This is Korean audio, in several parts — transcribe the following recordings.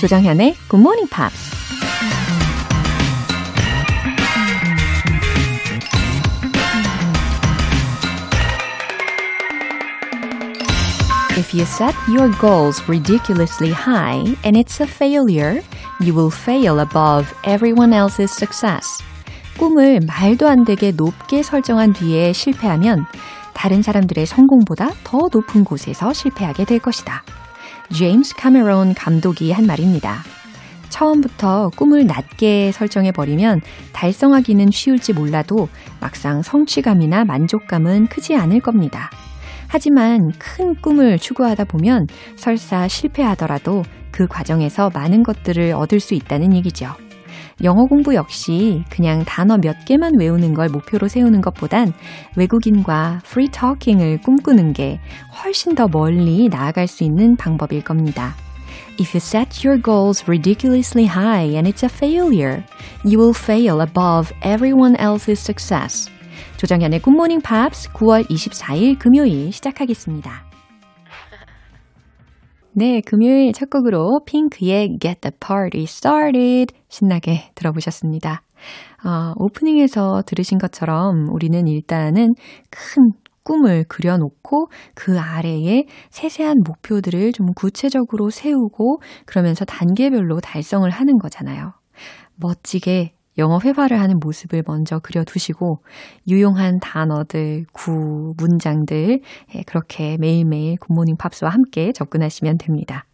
조정현의 Good Morning Pops. If you set your goals ridiculously high and it's a failure, you will fail above everyone else's success. 꿈을 말도 안 되게 높게 설정한 뒤에 실패하면 다른 사람들의 성공보다 더 높은 곳에서 실패하게 될 것이다. 제임스 카메론 감독이 한 말입니다. 처음부터 꿈을 낮게 설정해버리면 달성하기는 쉬울지 몰라도 막상 성취감이나 만족감은 크지 않을 겁니다. 하지만 큰 꿈을 추구하다 보면 설사 실패하더라도 그 과정에서 많은 것들을 얻을 수 있다는 얘기죠. 영어 공부 역시 그냥 단어 몇 개만 외우는 걸 목표로 세우는 것보단 외국인과 프리 토킹을 꿈꾸는 게 훨씬 더 멀리 나아갈 수 있는 방법일 겁니다. If you set your goals ridiculously high and it's a failure, you will fail above everyone else's success. 조정현의 굿모닝 팝스 9월 24일 금요일 시작하겠습니다. 네, 금요일 첫 곡으로 핑크의 Get the Party Started 신나게 들어보셨습니다. 오프닝에서 들으신 것처럼 우리는 일단은 큰 꿈을 그려놓고 그 아래에 세세한 목표들을 좀 구체적으로 세우고 그러면서 단계별로 달성을 하는 거잖아요. 멋지게 영어 회화를 하는 모습을 먼저 그려두시고 유용한 단어들, 구, 문장들 그렇게 매일매일 굿모닝 팝스와 함께 접근하시면 됩니다.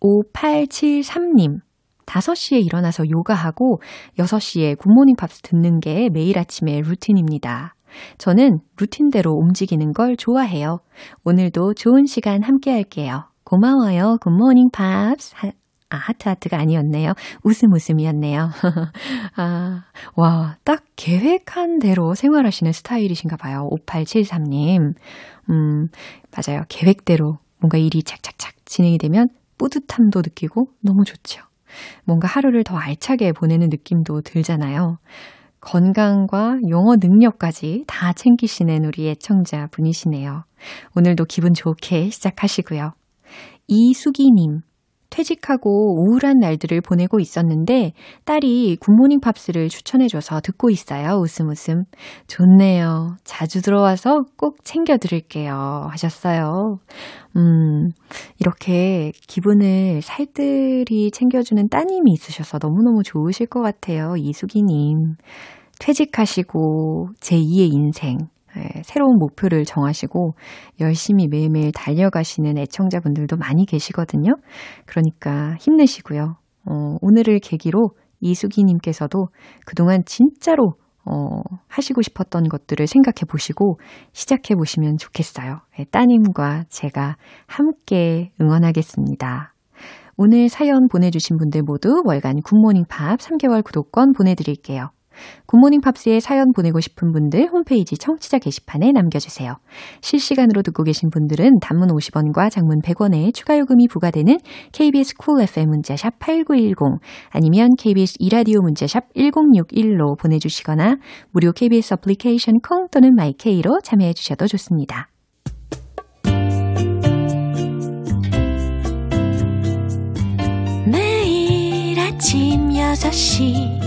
5873님, 5시에 일어나서 요가하고 6시에 굿모닝 팝스 듣는 게 매일 아침의 루틴입니다. 저는 루틴대로 움직이는 걸 좋아해요. 오늘도 좋은 시간 함께 할게요. 고마워요. 굿모닝 팝스. 하트하트가 아니었네요. 웃음이었네요. 와, 딱 계획한 대로 생활하시는 스타일이신가 봐요. 5873님. 맞아요. 계획대로 뭔가 일이 착착착 진행이 되면 뿌듯함도 느끼고 너무 좋죠. 뭔가 하루를 더 알차게 보내는 느낌도 들잖아요. 건강과 영어 능력까지 다 챙기시는 우리 애청자 분이시네요. 오늘도 기분 좋게 시작하시고요. 이수기님. 퇴직하고 우울한 날들을 보내고 있었는데 딸이 굿모닝 팝스를 추천해줘서 듣고 있어요. 웃음. 좋네요. 자주 들어와서 꼭 챙겨드릴게요. 하셨어요. 이렇게 기분을 살뜰히 챙겨주는 따님이 있으셔서 너무너무 좋으실 것 같아요. 이수기님. 퇴직하시고 제2의 인생. 새로운 목표를 정하시고 열심히 매일매일 달려가시는 애청자분들도 많이 계시거든요. 그러니까 힘내시고요. 오늘을 계기로 이수기님께서도 그동안 진짜로 하시고 싶었던 것들을 생각해 보시고 시작해 보시면 좋겠어요. 따님과 제가 함께 응원하겠습니다. 오늘 사연 보내주신 분들 모두 월간 굿모닝 팝 3개월 구독권 보내드릴게요. 굿모닝 팝스에 사연 보내고 싶은 분들 홈페이지 청취자 게시판에 남겨주세요. 실시간으로 듣고 계신 분들은 단문 50원과 장문 100원에 추가 요금이 부과되는 KBS 쿨 FM 문자샵 8910 아니면 KBS 이라디오 문자샵 1061로 보내주시거나 무료 KBS 어플리케이션 콩 또는 마이케이로 참여해 주셔도 좋습니다. 매일 아침 6시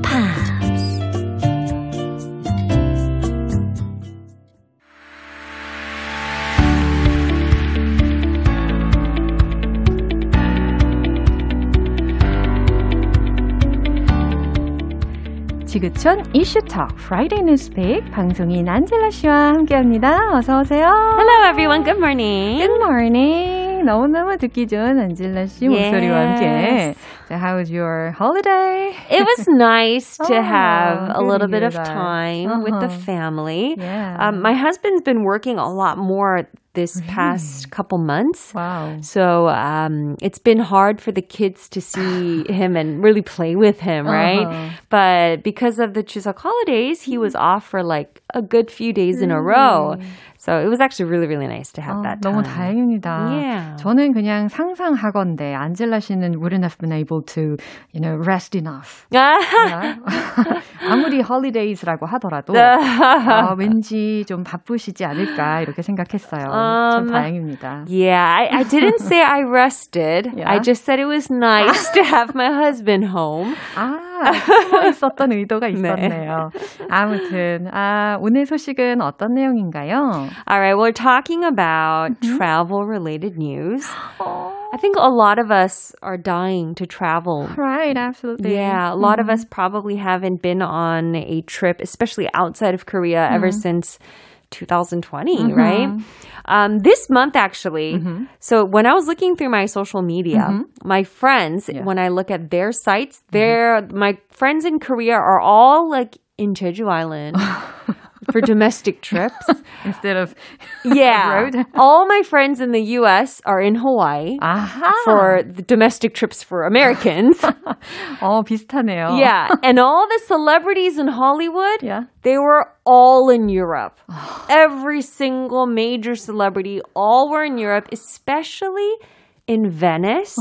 팝스. 지구촌 이슈톡 프라이데이 뉴스픽 방송인 안젤라 씨와 함께합니다. 어서 오세요. Hello everyone. Good morning. Good morning. 너무너무 듣기 좋은 안젤라 씨 목소리와 함께. So how was your holiday? It was nice to have a little bit of time with the family. Yeah. My husband's been working a lot more this past couple months. Wow. So it's been hard for the kids to see him and really play with him, right? But because of the Chuseok holidays, he was off for like a good few days in a row. So it was actually really, really nice to have that time. 너무 다행입니다. Yeah. 저는 그냥 상상하건데 안젤라 씨는 wouldn't have been able to, you know, rest enough. 아무리 holidays라고 하더라도 왠지 좀 바쁘시지 않을까 이렇게 생각했어요. 참 다행입니다. Yeah, I didn't say I rested. Yeah. I just said it was nice to have my husband home. 숨어 있었던 의도가 있었네요. 네. 아무튼 오늘 소식은 어떤 내용인가요? Alright, we're talking about travel-related news. I think a lot of us are dying to travel. Right, absolutely. Yeah, a lot of us probably haven't been on a trip, especially outside of Korea, ever since 2020, right? This month, actually. So when I was looking through my social media, my friends, when I look at their sites, my friends in Korea are all like in Jeju Island for domestic trips. Instead of road. All my friends in the U.S. are in Hawaii for the domestic trips for Americans. 비슷하네요. Yeah, and all the celebrities in Hollywood, they were all in Europe. Every single major celebrity, all were in Europe, especially in Venice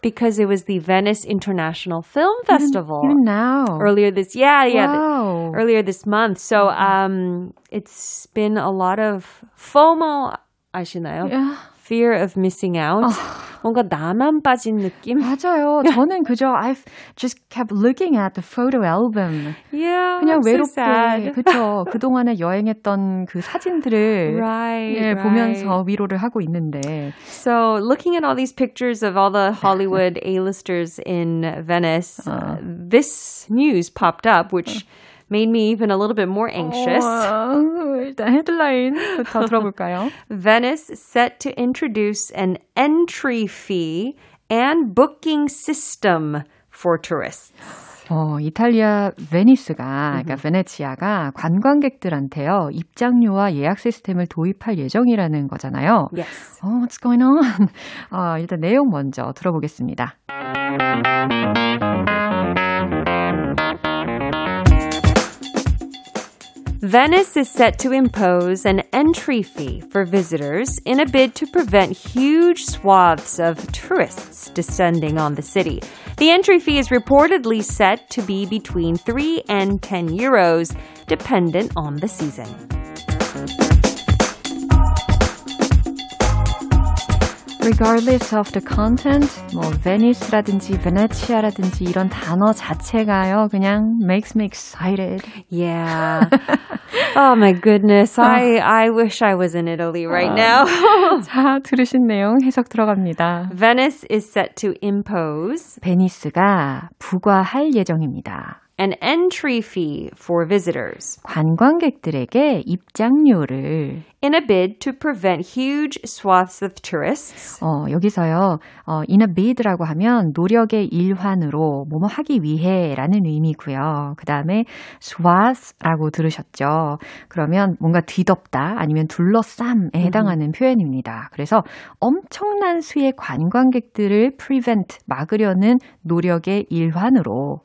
because it was the Venice International Film Festival. Even now. Earlier this earlier this month. So it's been a lot of FOMO, 아시나요? Yeah. Fear of missing out. 뭔가 나만 빠진 느낌? 맞아요. 저는 그저 I've just kept looking at the photo album. Yeah, 그냥 I'm 외롭게, so sad. 그쵸. 그동안에 여행했던 그 사진들을 right. 보면서 위로를 하고 있는데. So looking at all these pictures of all the Hollywood A-listers in Venice, this news popped up, which made me even a little bit more anxious. 일단 헤드라인부터 들어볼까요? Venice set to introduce an entry fee and booking system for tourists. 이탈리아 베니스가, 그러니까 베네치아가 관광객들한테요, 입장료와 예약 시스템을 도입할 예정이라는 거잖아요. Yes. What's going on? 일단 내용 먼저 들어보겠습니다. Venice is set to impose an entry fee for visitors in a bid to prevent huge swaths of tourists descending on the city. The entry fee is reportedly set to be between 3 and 10 euros, dependent on the season. Regardless of the content, Venice라든지 베네치아라든지 이런 단어 자체가요, 그냥 makes me excited. Yeah. Oh my goodness. I wish I was in Italy right now. 자, 들으신 내용 해석 들어갑니다. Venice is set to impose. 베니스가 부과할 예정입니다. An entry fee for visitors. 관광객들에게 입장료를 in a bid to prevent huge swaths of tourists. 여기서요. in a bid라고 하면 노력의 일환으로 뭐뭐 하기 위해라는 의미고요. 그다음에 swaths라고 들으셨죠. 그러면 뭔가 뒤덮다 아니면 둘러쌈에 해당하는 표현입니다. 그래서 엄청난 수의 관광객들을 prevent 막으려는 노력의 일환으로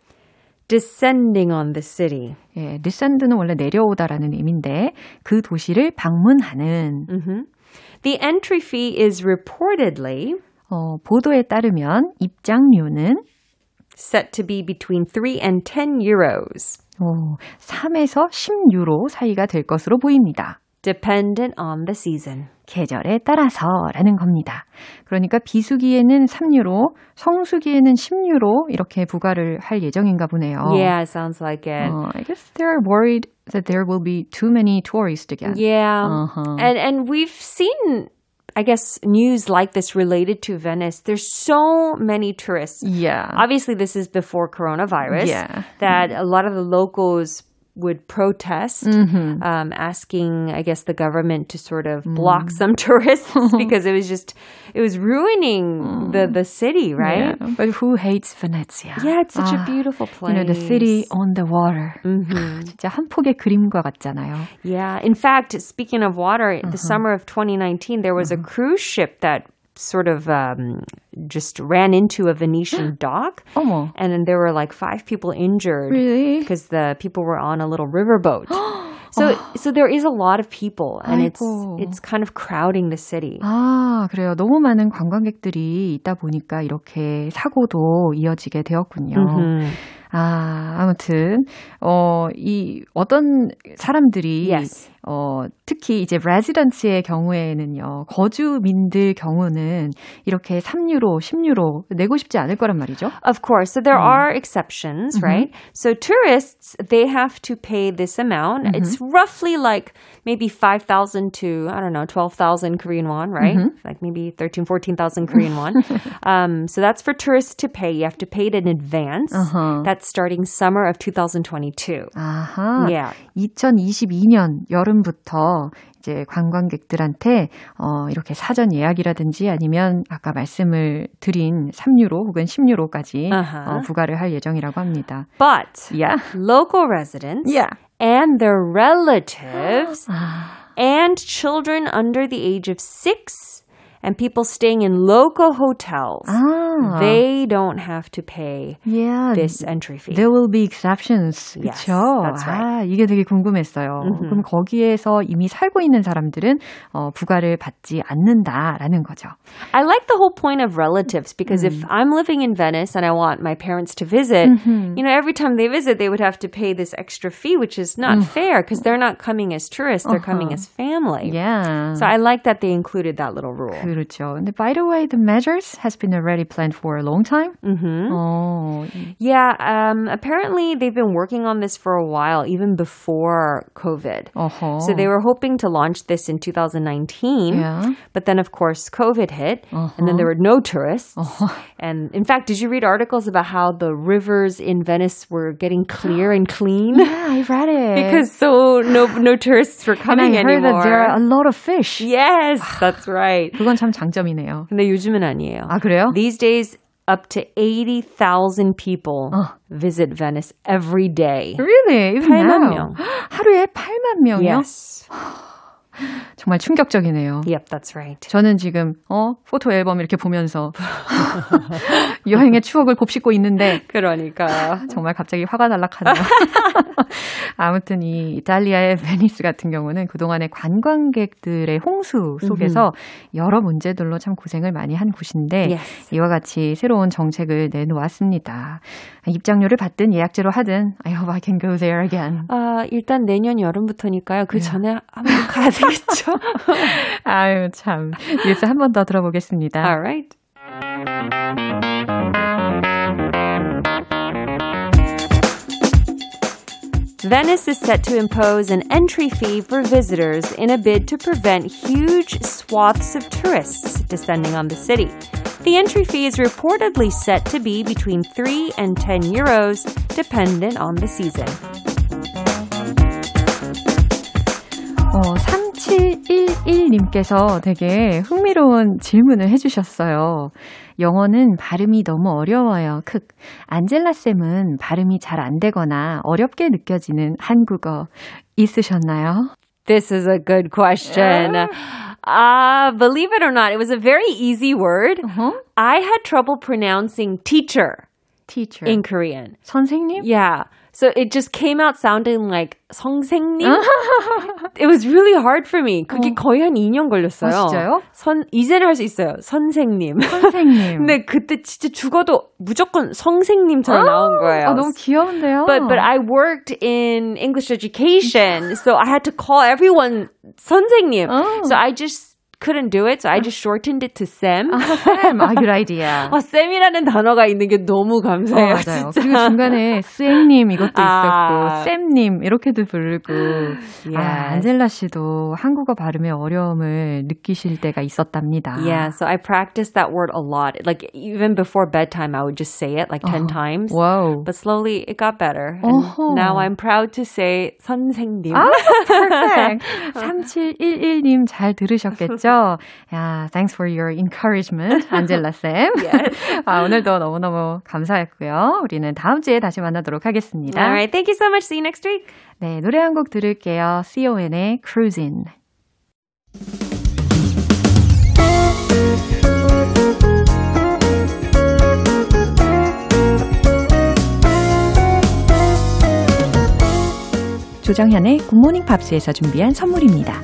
descending on the city. 예, descend는 원래 내려오다라는 의미인데 그 도시를 방문하는. The entry fee is reportedly 보도에 따르면 입장료는 set to be between 3 and 10 euros. 3에서 10유로 사이가 될 것으로 보입니다. Dependent on the season. 계절에 따라서라는 겁니다. 그러니까 비수기에는 3유로, 성수기에는 10유로 이렇게 부과를 할 예정인가 보네요. Yeah, sounds like it. I guess they're worried that there will be too many tourists again. Yeah, and we've seen, I guess, news like this related to Venice. There's so many tourists. Yeah. Obviously, this is before coronavirus. Yeah. That a lot of the locals would protest, asking, I guess, the government to sort of block some tourists because it was ruining the city, right? Yeah. But who hates Venezia? Yeah, it's such a beautiful place. You know, the city on the water. 진짜 한 폭의 그림과 같잖아요. Yeah. In fact, speaking of water, the summer of 2019, there was a cruise ship that sort of just ran into a Venetian dock. 어머. And then there were like 5 people injured. Really? Because the people were on a little riverboat. So there is a lot of people and it's kind of crowding the city. 아, 그래요. 너무 많은 관광객들이 있다 보니까 이렇게 사고도 이어지게 되었군요. Mm-hmm. 아, 아무튼 이 어떤 사람들이 yes. 특히 이제 레지던스의 경우에는요. 거주민들 경우는 이렇게 3유로, 10유로 내고 싶지 않을 거란 말이죠. Of course. So there are exceptions, mm-hmm. right? So tourists, they have to pay this amount. Mm-hmm. It's roughly like maybe 5,000 to, I don't know, 12,000 Korean won, right? Mm-hmm. Like maybe 13,000, 14,000 Korean won. So that's for tourists to pay. You have to pay it in advance. Uh-huh. That's starting summer of 2022. 아하. Yeah. 2022년 여름부터 이제 관광객들한테 이렇게 사전 예약이라든지 아니면 아까 말씀을 드린 3유로 혹은 10유로까지 uh-huh. 부과를 할 예정이라고 합니다. But yeah. local residents yeah. and their relatives and children under the age of 6 and people staying in local hotels, they don't have to pay yeah, this entry fee. There will be exceptions. Yes, 그쵸? that's right. 아, 이게 되게 궁금했어요. Mm-hmm. 그럼 거기에서 이미 살고 있는 사람들은 부과를 받지 않는다라는 거죠. I like the whole point of relatives because if I'm living in Venice and I want my parents to visit, mm-hmm. you know, every time they visit, they would have to pay this extra fee, which is not fair because they're not coming as tourists, they're coming as family. Yeah. So I like that they included that little rule. 그렇죠. And by the way, the measures has been already planned for a long time. Mm-hmm. Oh. Yeah, apparently they've been working on this for a while, even before COVID. Uh-huh. So they were hoping to launch this in 2019. Yeah. But then, of course, COVID hit, and then there were no tourists. Uh-huh. And in fact, did you read articles about how the rivers in Venice were getting clear and clean? Yeah, I read it. Because no tourists were coming anymore. And I heard that there are a lot of fish. Yes, that's right. 그건 참 장점이네요. 근데 요즘은 아니에요. 아, 그래요? These days, up to 80,000 people visit Venice every day. Really? Even 8만 명. 하루에 8만 명이요? Yes. 정말 충격적이네요. Yep, that's right. 저는 지금 포토 앨범 이렇게 보면서 여행의 추억을 곱씹고 있는데 그러니까 정말 갑자기 화가 날락하네요. 아무튼 이 이탈리아의 베니스 같은 경우는 그동안의 관광객들의 홍수 속에서 여러 문제들로 참 고생을 많이 한 곳인데 yes. 이와 같이 새로운 정책을 내놓았습니다. 입장료를 받든 예약제로 하든 I hope I can go there again. 일단 내년 여름부터니까요. 그 전에 한번 가야 되겠죠? 아유 참. 뉴스 한 번 더 들어보겠습니다. All right. Venice is set to impose an entry fee for visitors in a bid to prevent huge swaths of tourists descending on the city. The entry fee is reportedly set to be between 3 and 10 euros, dependent on the season. 3711님께서 되게 흥미로운 질문을 해주셨어요. 영어는 발음이 너무 어려워요. 크. 안젤라 쌤은 발음이 잘 안 되거나 어렵게 느껴지는 한국어 있으셨나요? This is a good question. Believe it or not, it was a very easy word. Uh-huh. I had trouble pronouncing teacher in Korean. 선생님? Yeah. So it just came out sounding like 성생님. It was really hard for me. 그게 거의 한 2년 걸렸어요. 진짜요? 이제는 할 수 있어요. 선생님. 근데 그때 진짜 죽어도 무조건 성생님처럼 나온 거예요. 아, 너무 귀여운데요? But I worked in English education, so I had to call everyone 선생님. So I just couldn't do it, so I just shortened it to 쌤. 아, 쌤. 아, good idea. 쌤이라는 단어가 있는 게 너무 감사해요. 맞아요. 진짜. 그리고 중간에 쌤님 이것도 있었고 쌤님 이렇게도 부르고 yes. 아, 안젤라 씨도 한국어 발음의 어려움을 느끼실 때가 있었답니다. Yeah, so I practiced that word a lot. Like even before bedtime, I would just say it like 10 times. Wow. But slowly it got better. And now I'm proud to say 선생님. 아, perfect. 3711님 잘 들으셨겠죠? Yeah, thanks for your encouragement, 안젤라 쌤. Yes. 아, 오늘도 너무너무 감사했고요. 우리는 다음 주에 다시 만나도록 하겠습니다. All right, thank you so much. See you next week. 네, 노래 한 곡 들을게요. CON의 Cruisin'. 조정현의 굿모닝 팝스에서 준비한 선물입니다.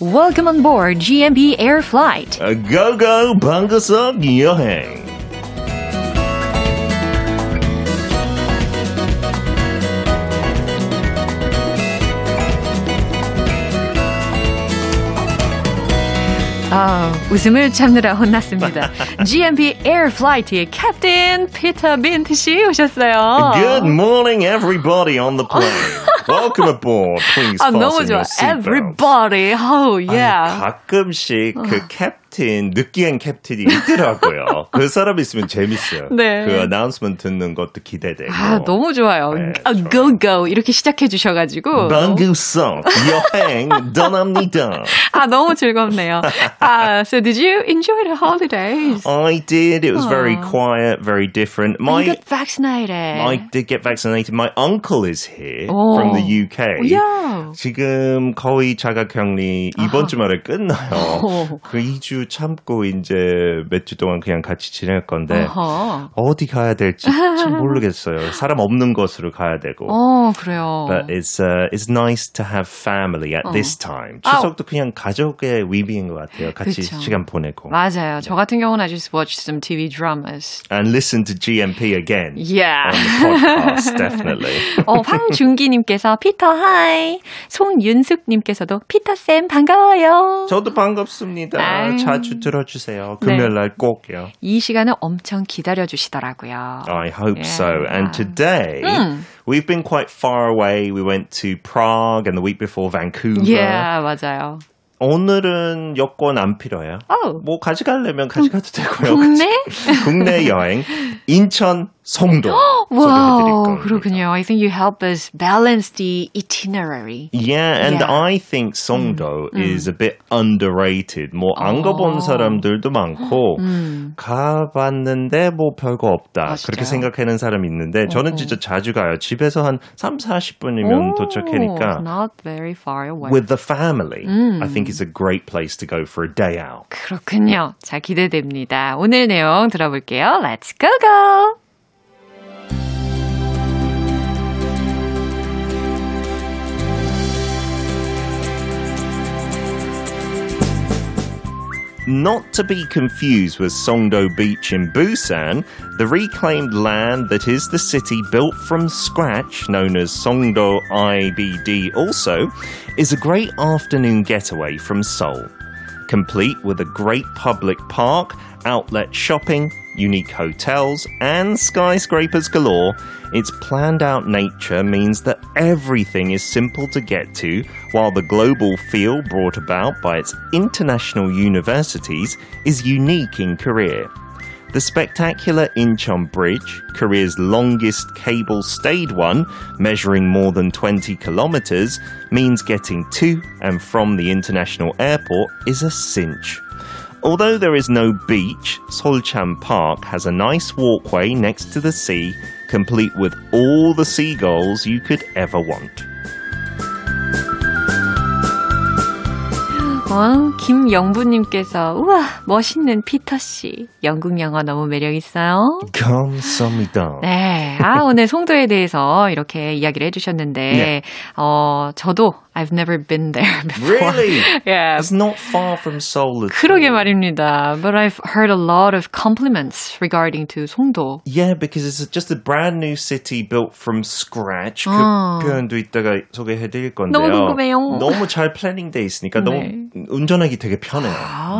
Welcome on board GMB Air Flight. Go 방구석 여행. 아, 웃음을 참느라 혼났습니다. GMB Air Flight의 캡틴 피터 빈트 씨 오셨어요. Good morning, everybody on the plane. Welcome aboard. Please fasten 너무 좋아. your seatbelts. Everybody. Oh, yeah. 가끔씩 그 캡틴, 느끼한 캡틴이 있더라고요. 그 사람 있으면 재밌어요. 네. 그 아나운스먼트 듣는 것도 기대되고. 아, 너무 좋아요. 네, go. 이렇게 시작해 주셔가지고. 방구석 여행 떠납니다. 아, 너무 즐겁네요. So did you enjoy the holidays? I did. It was very quiet, very different. You got vaccinated. I did get vaccinated. My uncle is here from the UK. Yeah. 지금 거의 자가격리 이번 주말에 끝나요. 그 2주 참고 이제 몇 주 동안 그냥 같이 지낼 건데 어디 가야 될지 참 모르겠어요. 사람 없는 곳으로 가야 되고. 그래요. But it's nice to have family at this time. 추석도 그냥 가족의 위비인 것 같아요. 같이 그쵸. 시간 보내고. 맞아요. 저 같은 경우는 I just watched some TV dramas. And listen to GMP again. Yeah. On the podcast, definitely. 황준기님께서 피터 하이. 송윤숙님께서도 피터쌤 반가워요. 저도 반갑습니다. 자주 들어주세요. 금요일날 꼭요. 이 시간을 엄청 기다려주시더라고요. I hope so. And today, we've been quite far away. We went to Prague and the week before Vancouver. Yeah, 맞아요. 오늘은 여권 안 필요해요. 뭐 가져가려면 가져가도 되고요. 국내? 국내 여행. 인천, 송도. Wow, 그렇군요. I think you help us balance the itinerary. Yeah, and I think Songdo is a bit underrated. 뭐 안 가본 사람들도 많고 가봤는데 뭐 별거 없다. 그렇게 생각하는 사람이 있는데 저는 진짜 자주 가요. 집에서 한 3-40분이면 도착하니까. Not very far away. With the family. I think it's a great place to go for a day out. 그렇군요. 자, 기대됩니다. 오늘 내용 들어볼게요. Let's go go! Not to be confused with Songdo Beach in Busan, the reclaimed land that is the city built from scratch, known as Songdo IBD also, is a great afternoon getaway from Seoul, complete with a great public park, outlet shopping, unique hotels, and skyscrapers galore. Its planned-out nature means that everything is simple to get to, while the global feel brought about by its international universities is unique in Korea. The spectacular Incheon Bridge, Korea's longest cable-stayed one, measuring more than 20 kilometers, means getting to and from the international airport is a cinch. Although there is no beach, Solcham Park has a nice walkway next to the sea, complete with all the seagulls you could ever want. 김영부님께서 우와 멋있는 피터씨 영국 영어 너무 매력있어요. 감사합니다. 네, 아 오늘 송도에 대해서 이렇게 이야기를 해주셨는데 yeah. 저도 I've never been there before. Really? Yeah. It's not far from Seoul. 그러게 말입니다. But I've heard a lot of compliments regarding to 송도. Yeah, because it's just a brand new city built from scratch. 그 표현도 이따가 소개해드릴 건데요. 너무 궁금해요. 너무 잘 플래닝돼 있으니까 네. 너무 운전하기 되게 편해요.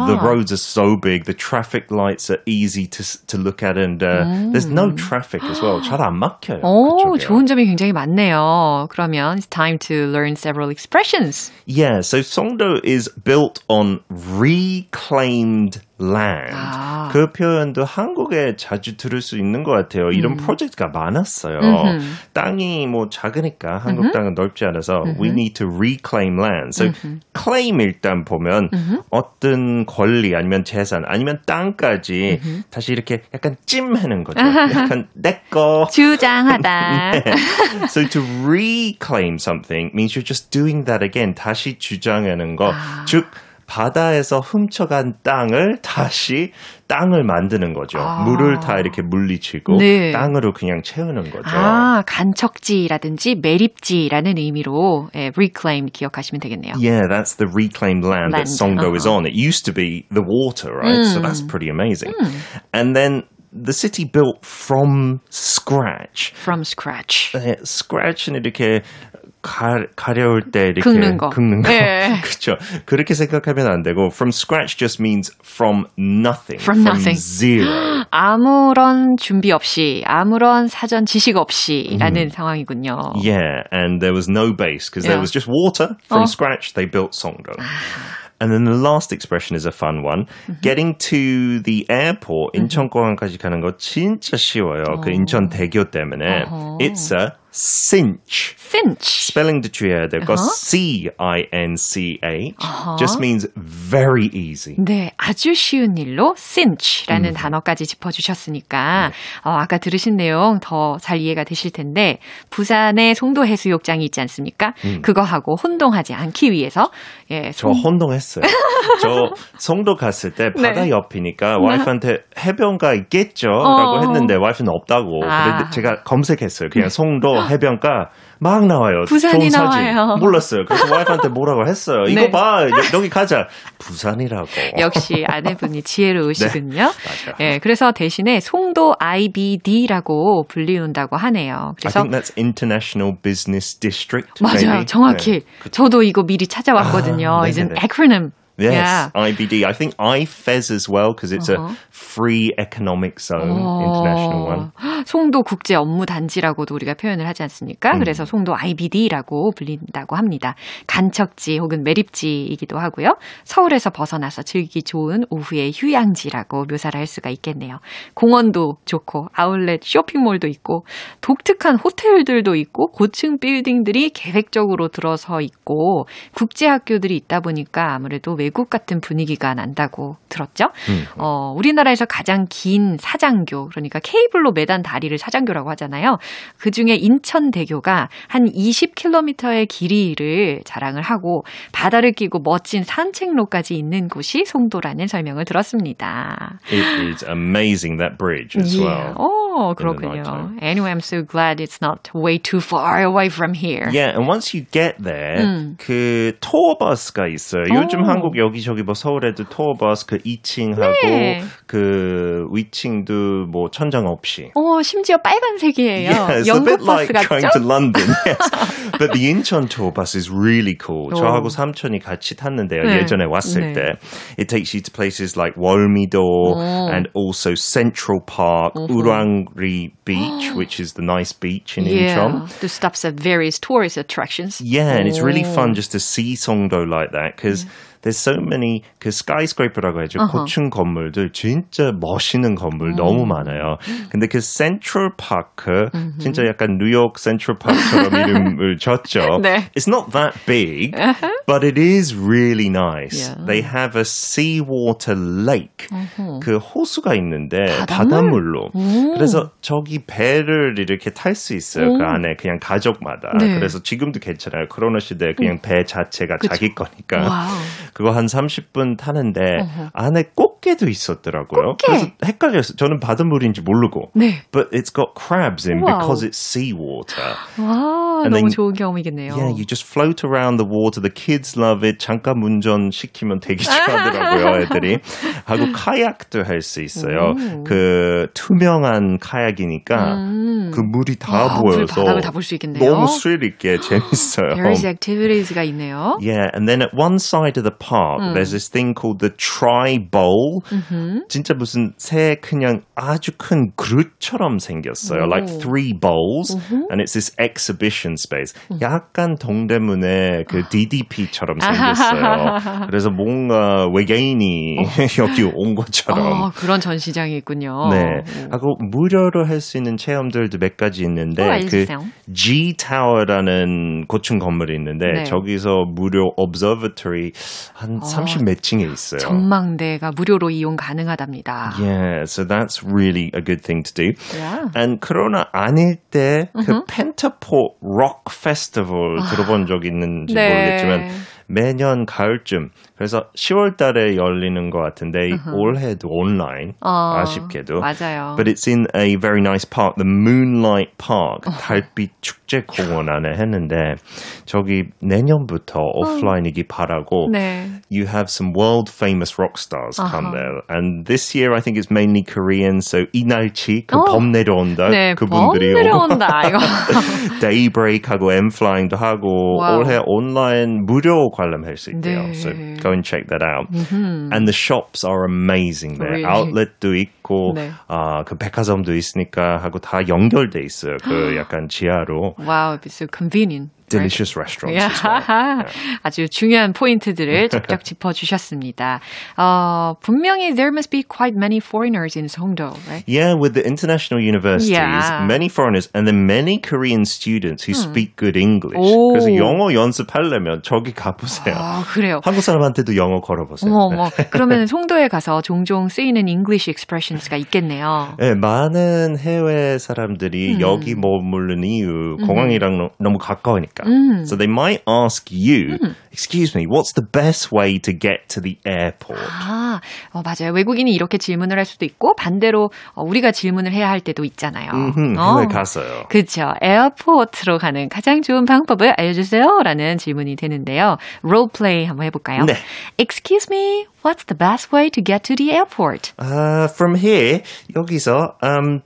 The roads are so big. The traffic lights are easy to look at, and there's no traffic as well. 잘 안 막혀요. 오, 좋은 점이 굉장히 많네요. 그러면 it's time to learn several expressions. Yeah, so Songdo is built on reclaimed land. 아. 그 표현도 한국에 자주 들을 수 있는 것 같아요. 이런 프로젝트가 많았어요. 땅이 뭐 작으니까 한국 땅은 넓지 않아서 we need to reclaim land. So claim 일단 보면 어떤 권리 아니면 재산 아니면 땅까지 다시 이렇게 약간 찜하는 거죠. 약간 내 거. 주장하다. 네. So to reclaim something means you're just doing that again. 다시 주장하는 거. 아. 즉 바다에서 훔쳐간 땅을 다시 땅을 만드는 거죠. 아. 물을 다 이렇게 물리치고 네. 땅으로 그냥 채우는 거죠. 아, 간척지라든지 매립지라는 의미로 예, reclaim 기억하시면 되겠네요. Yeah, that's the reclaimed land that Songdo is on. It used to be the water, right? So that's pretty amazing. And then the city built from scratch. From scratch. Scratch는 이렇게 가려울 때 이렇게 긁는 거. 네. 그렇죠. 그렇게 생각하면 안 되고 from scratch just means from nothing. From nothing. Zero. 아무런 준비 없이, 아무런 사전 지식 없이라는 상황이군요. Yeah, and there was no base because there was just water. From scratch they built Songdo. And then the last expression is a fun one. Getting to the airport, 인천공항까지 가는 거 진짜 쉬워요. 그 인천 대교 때문에. It's a cinch. Cinch. Spelling도 주의해야 될 거. C-I-N-C-H. Just means very easy. 네, 아주 쉬운 일로 cinch라는 단어까지 짚어주셨으니까 아까 들으신 내용 더 잘 이해가 되실 텐데 부산에 송도 해수욕장이 있지 않습니까? 그거하고 혼동하지 않기 위해서 예, 저 혼동했어요. 저 송도 갔을 때 바다 네. 옆이니까 와이프한테 해변가 있겠죠? 라고 했는데 와이프는 없다고. 그런데 제가 검색했어요. 그냥 송도 해변가 막 나와요. 부산이 나와요. 몰랐어요. 그래서 와이프한테 뭐라고 했어요. 이거 네. 봐. 여기 가자. 부산이라고. 역시 아내분이 지혜로우시군요. 네, 맞아요. 네, 그래서 대신에 송도 IBD라고 불리운다고 하네요. 그래서 I think that's International Business District. 맞아요. maybe? 정확히. 네, 그렇죠. 저도 이거 미리 찾아왔거든요. It's an acronym. Yes, yeah. IBD. I think IFEZ as well because it's a free economic zone, international one. 송도 국제 업무 단지라고도 우리가 표현을 하지 않습니까? 그래서 송도 IBD라고 불린다고 합니다. 간척지 혹은 매립지이기도 하고요. 서울에서 벗어나서 즐기기 좋은 오후의 휴양지라고 묘사를 할 수가 있겠네요. 공원도 좋고 아울렛 쇼핑몰도 있고 독특한 호텔들도 있고 고층 빌딩들이 계획적으로 들어서 있고 국제학교들이 있다 보니까 아무래도 외국 같은 분위기가 난다고 들었죠. 우리나라에서 가장 긴 사장교, 그러니까 케이블로 매단 다리를 사장교라고 하잖아요. 그중에 인천대교가 한 20km의 길이를 자랑을 하고 바다를 끼고 멋진 산책로까지 있는 곳이 송도라는 설명을 들었습니다. It is amazing, that bridge as well. 오, 그렇군요. Anyway, I'm so glad it's not way too far away from here. Yeah, and once you get there, 그 투어버스가 있어요. 요즘 한국 여기저기 뭐 서울에도 투어버스 그 2층하고 네. 그 위층도 뭐 천장 없이. 오, 심지어 빨간색이에요. Yeah, it's a bit like going to London. Yes. But the Incheon tour bus is really cool. 저하고 삼촌이 같이 탔는데요. 네. 예전에 왔을 네. 때. It takes you to places like Wolmido and also Central Park, Urangri Beach, which is the nice beach in Incheon. It stops at various tourist attractions. Yeah, and it's really fun just to see Songdo like that because there's so many 그 skyscraper라고 해야죠. 고층 건물들 진짜 멋있는 건물 너무 많아요. 근데 그 센트럴 파크 진짜 약간 뉴욕 센트럴 파크처럼 이름을 줬죠. 네. It's not that big, but it is really nice. Yeah. They have a seawater lake. 그 호수가 있는데 바닷물로. 그래서 저기 배를 이렇게 탈 수 있어요. 그 안에 그냥 가족마다. 네. 그래서 지금도 괜찮아요. 코로나 시대에 그냥 배 자체가 그쵸? 자기 거니까. 와우. 그거 한 30분 타는데 안에 꼭 꽃게도 있었더라고요. 꽃게. 그래서 헷갈렸어요. 저는 바닷물인지 모르고. 네. But it's got crabs in wow. because it's seawater. 와, wow, 너무 좋은 경험이겠네요. Yeah, you just float around the water. The kids love it. 잠깐 운전시키면 되게 좋아하더라고요, 애들이. 하고 카약도 할 수 있어요. 그 투명한 카약이니까 그 물이 다 와, 보여서 바닥을 다 볼 수 있겠네요. 너무 스릴 있게 재밌어요. Various activities가 있네요. Yeah, and then at one side of the park, there's this thing called the Tri Bowl. 진짜 무슨 새 그냥 아주 큰 그릇처럼 생겼어요. 오. Like three bowls. And it's this exhibition space. 약간 동대문의 그 DDP처럼 생겼어요. 그래서 뭔가 외계인이 여기 온 것처럼. 어, 그런 전시장이 있군요. 네. 하고 무료로 할 수 있는 체험들도 몇 가지 있는데 그 G Tower라는 고층 건물이 있는데 네. 저기서 무료 observatory 한 30몇 층에 있어요. 전망대가 무료로 이용 가능하답니다. Yeah, so that's really a good thing to do. Yeah. And 코로나 아닐 때 그 펜타포 록 페스티벌 들어본 적 있는지 네. 모르겠지만 매년 가을쯤 그래서 10월 달에 열리는 것 같은데 올해도 온라인 아쉽게도 맞아요. But it's in a very nice park, the Moonlight Park 달빛 축제 공원 안에 했는데 저기 내년부터 오프라인이기 바라고 네. You have some world famous rock stars come there and this year I think it's mainly Korean so 이날치 그 범 내려온다 네, 그분들이 범 내려온다 이거 Daybreak하고 M Flying도 하고 wow. 올해 온라인 무료 관람할 수 있대요. 네. So go and check that out. And the shops are amazing there. Really? Outlet도 있고 네. 그 백화점도 있으니까 하고 다 연결돼 있어요. 그 약간 지하로. Wow, it's so convenient. Delicious restaurants. Yeah. Well. Yeah. 아주 중요한 포인트들을 적극 짚어주셨습니다. 분명히 there must be quite many foreigners in Songdo, right? Yeah, with the international universities, yeah. many foreigners and then many Korean students who speak good English. 오. 그래서 영어 연습하려면 저기 가보세요. 아, 그래요. 한국 사람한테도 영어 걸어보세요. 그러면 송도에 가서 종종 쓰이는 English expressions가 있겠네요. 네, 많은 해외 사람들이 여기 머무르는 이유, 공항이랑 너무 가까우니까. So they might ask you, excuse me, what's the best way to get to the airport? 아, 맞아요. 외국인이 이렇게 질문을 할 수도 있고 반대로 우리가 질문을 해야 할 때도 있잖아요. 해외 갔어요. 그렇죠. 에어포트로 가는 가장 좋은 방법을 알려주세요. 라는 질문이 되는데요. 롤플레이 한번 해볼까요? 네. Excuse me, what's the best way to get to the airport? From here, 여기서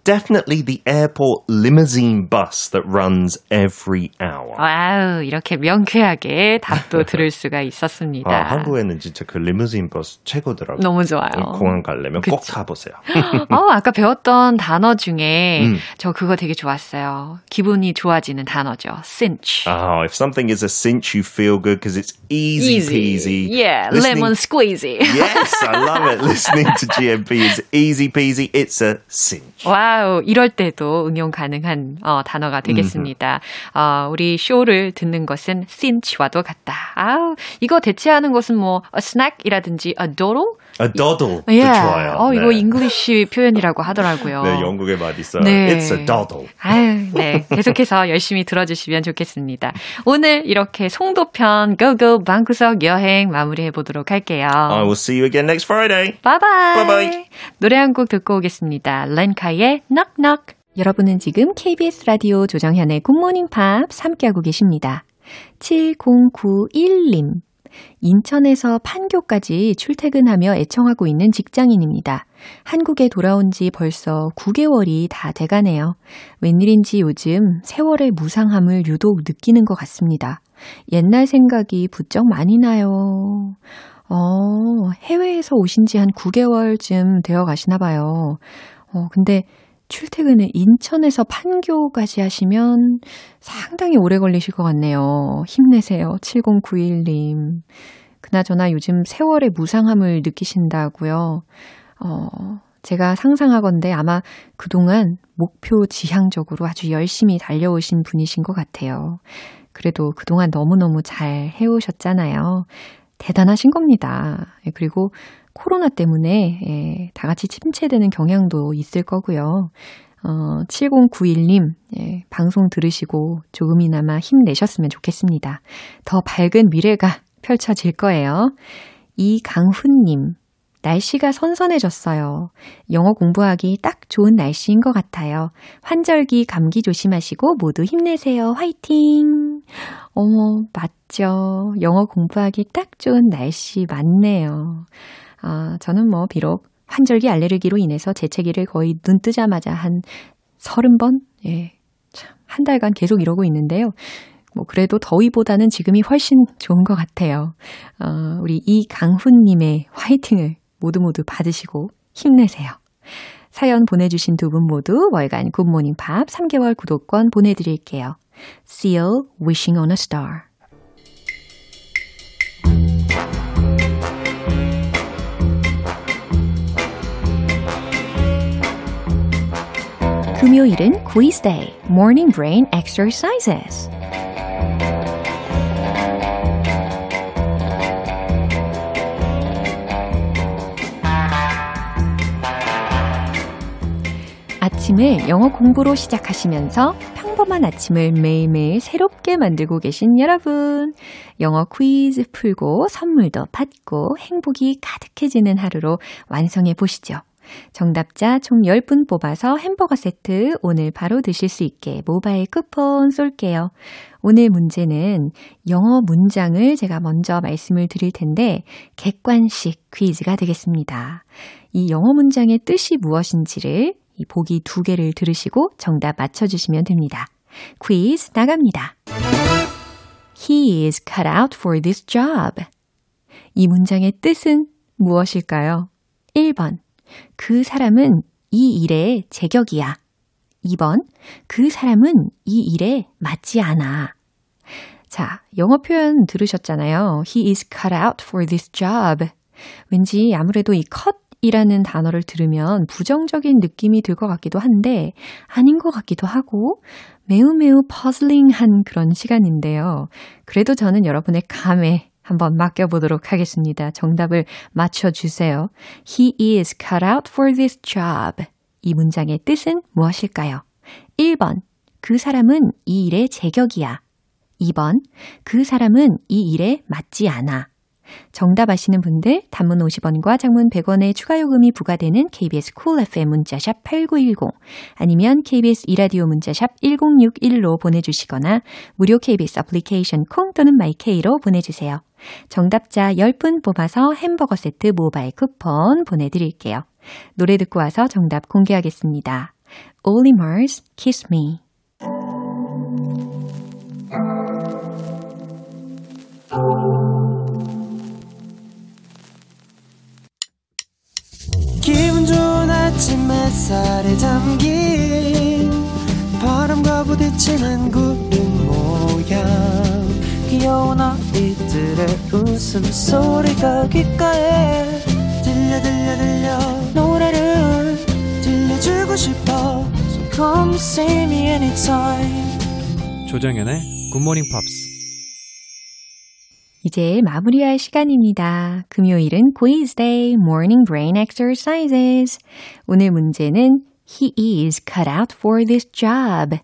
definitely the airport limousine bus that runs every hour. 와우, 이렇게 명쾌하게 답도 들을 수가 있었습니다. 아, 한국에는 진짜 그 리무진 버스 최고더라고요. 너무 좋아요. 공항 가려면 그쵸? 꼭 가보세요. 아까 배웠던 단어 중에 저 그거 되게 좋았어요. 기분이 좋아지는 단어죠. cinch. If something is a cinch, you feel good because it's easy peasy. Yeah, lemon squeezy. Yes, I love it. Listening to GMP is easy peasy. It's a cinch. 와우, 이럴 때도 응용 가능한 단어가 되겠습니다. 우리 쇼를 듣는 것은 cinch와도 같다. 아우, 이거 대체하는 것은 뭐 a snack이라든지 a doddle? A doddle도 yeah. 좋아요. 네. 이거 잉글리시 표현이라고 하더라고요. 네, 영국에 많이 있어요. 네. It's a doddle. 아유, 네. 계속해서 열심히 들어주시면 좋겠습니다. 오늘 이렇게 송도편 고고 방구석 여행 마무리해보도록 할게요. I will see you again next Friday. Bye-bye. Bye-bye. 노래 한 곡 듣고 오겠습니다. 렌카의 Knock Knock. 여러분은 지금 KBS 라디오 조정현의 굿모닝 팝 함께하고 계십니다. 7091님, 인천에서 판교까지 출퇴근하며 애청하고 있는 직장인입니다. 한국에 돌아온 지 벌써 9개월이 다 돼가네요. 웬일인지 요즘 세월의 무상함을 유독 느끼는 것 같습니다. 옛날 생각이 부쩍 많이 나요. 해외에서 오신 지 한 9개월쯤 되어 가시나 봐요. 근데 출퇴근을 인천에서 판교까지 하시면 상당히 오래 걸리실 것 같네요. 힘내세요. 7091님. 그나저나 요즘 세월의 무상함을 느끼신다고요. 제가 상상하건대 아마 그동안 목표 지향적으로 아주 열심히 달려오신 분이신 것 같아요. 그래도 그동안 너무너무 잘 해오셨잖아요. 대단하신 겁니다. 그리고 코로나 때문에 다 같이 침체되는 경향도 있을 거고요. 7091님 방송 들으시고 조금이나마 힘내셨으면 좋겠습니다. 더 밝은 미래가 펼쳐질 거예요. 이강훈님, 날씨가 선선해졌어요. 영어 공부하기 딱 좋은 날씨인 것 같아요. 환절기 감기 조심하시고 모두 힘내세요. 화이팅! 어머, 맞죠. 영어 공부하기 딱 좋은 날씨 맞네요. 아, 저는 뭐 비록 환절기 알레르기로 인해서 재채기를 거의 눈 뜨자마자 한 30번? 예, 참, 한 달간 계속 이러고 있는데요. 뭐 그래도 더위보다는 지금이 훨씬 좋은 것 같아요. 우리 이강훈님의 화이팅을 모두 받으시고 힘내세요. 사연 보내주신 두 분 모두 월간 굿모닝 팝 3개월 구독권 보내드릴게요. Seal Wishing on a Star. 금요일은 quiz day, morning brain exercises. 아침을 영어 공부로 시작하시면서 평범한 아침을 매일매일 새롭게 만들고 계신 여러분, 영어 퀴즈 풀고 선물도 받고 행복이 가득해지는 하루로 완성해 보시죠. 정답자 총 10분 뽑아서 햄버거 세트 오늘 바로 드실 수 있게 모바일 쿠폰 쏠게요. 오늘 문제는 영어 문장을 제가 먼저 말씀을 드릴 텐데 객관식 퀴즈가 되겠습니다. 이 영어 문장의 뜻이 무엇인지를 이 보기 2개를 들으시고 정답 맞춰주시면 됩니다. 퀴즈 나갑니다. He is cut out for this job. 이 문장의 뜻은 무엇일까요? 1번, 그 사람은 이 일에 제격이야. 2번, 그 사람은 이 일에 맞지 않아. 자, 영어 표현 들으셨잖아요. He is cut out for this job. 왠지 아무래도 이 cut이라는 단어를 들으면 부정적인 느낌이 들 것 같기도 한데 아닌 것 같기도 하고 매우 매우 퍼즐링한 그런 시간인데요. 그래도 저는 여러분의 감에 한번 맡겨보도록 하겠습니다. 정답을 맞춰주세요. He is cut out for this job. 이 문장의 뜻은 무엇일까요? 1번, 그 사람은 이 일의 제격이야. 2번, 그 사람은 이 일에 맞지 않아. 정답 아시는 분들, 단문 50원과 장문 100원의 추가 요금이 부과되는 KBS 쿨 FM 문자샵 8910 아니면 KBS 이라디오 문자샵 1061로 보내주시거나 무료 KBS 애플리케이션 콩 또는 마이케이로 보내주세요. 정답자 10분 뽑아서 햄버거 세트 모바일 쿠폰 보내드릴게요. 노래 듣고 와서 정답 공개하겠습니다. Only Mars, Kiss Me. 기분 좋은 아침 햇살에 담긴 바람과 부딪히는 구름 모양 귀여운 아이들의 웃음소리가 귓가에 들려 노래를 들려주고 싶어 So come see me anytime. 조정현의 굿모닝 팝스 이제 마무리할 시간입니다. 금요일은 quiz day, morning brain exercises. 오늘 문제는 He is cut out for this job.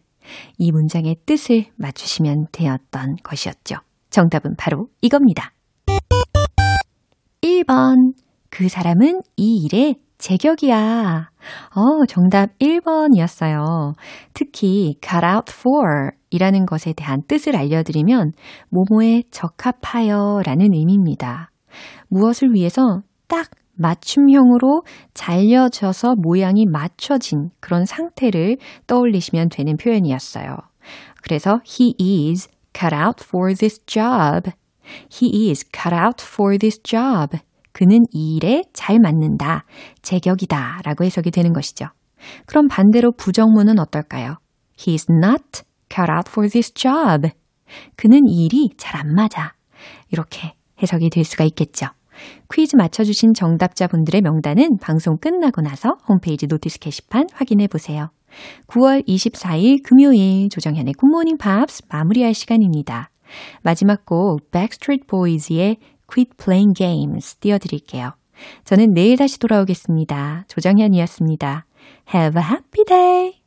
이 문장의 뜻을 맞추시면 되었던 것이었죠. 정답은 바로 이겁니다. 1번, 그 사람은 이 일에 제격이야. 정답 1번이었어요. 특히 cut out for 이라는 것에 대한 뜻을 알려드리면 모모에 적합하여 라는 의미입니다. 무엇을 위해서 딱 맞춤형으로 잘려져서 모양이 맞춰진 그런 상태를 떠올리시면 되는 표현이었어요. 그래서 He is cut out for this job. He is cut out for this job. 그는 이 일에 잘 맞는다, 제격이다 라고 해석이 되는 것이죠. 그럼 반대로 부정문은 어떨까요? He is not cut out for this job. 그는 이 일이 잘 안 맞아. 이렇게 해석이 될 수가 있겠죠. 퀴즈 맞춰주신 정답자분들의 명단은 방송 끝나고 나서 홈페이지 노티스 게시판 확인해 보세요. 9월 24일 금요일 조정현의 굿모닝 팝스 마무리할 시간입니다. 마지막 곡 Backstreet Boys의 Quit Playing Games 띄워드릴게요. 저는 내일 다시 돌아오겠습니다. 조정현이었습니다. Have a happy day!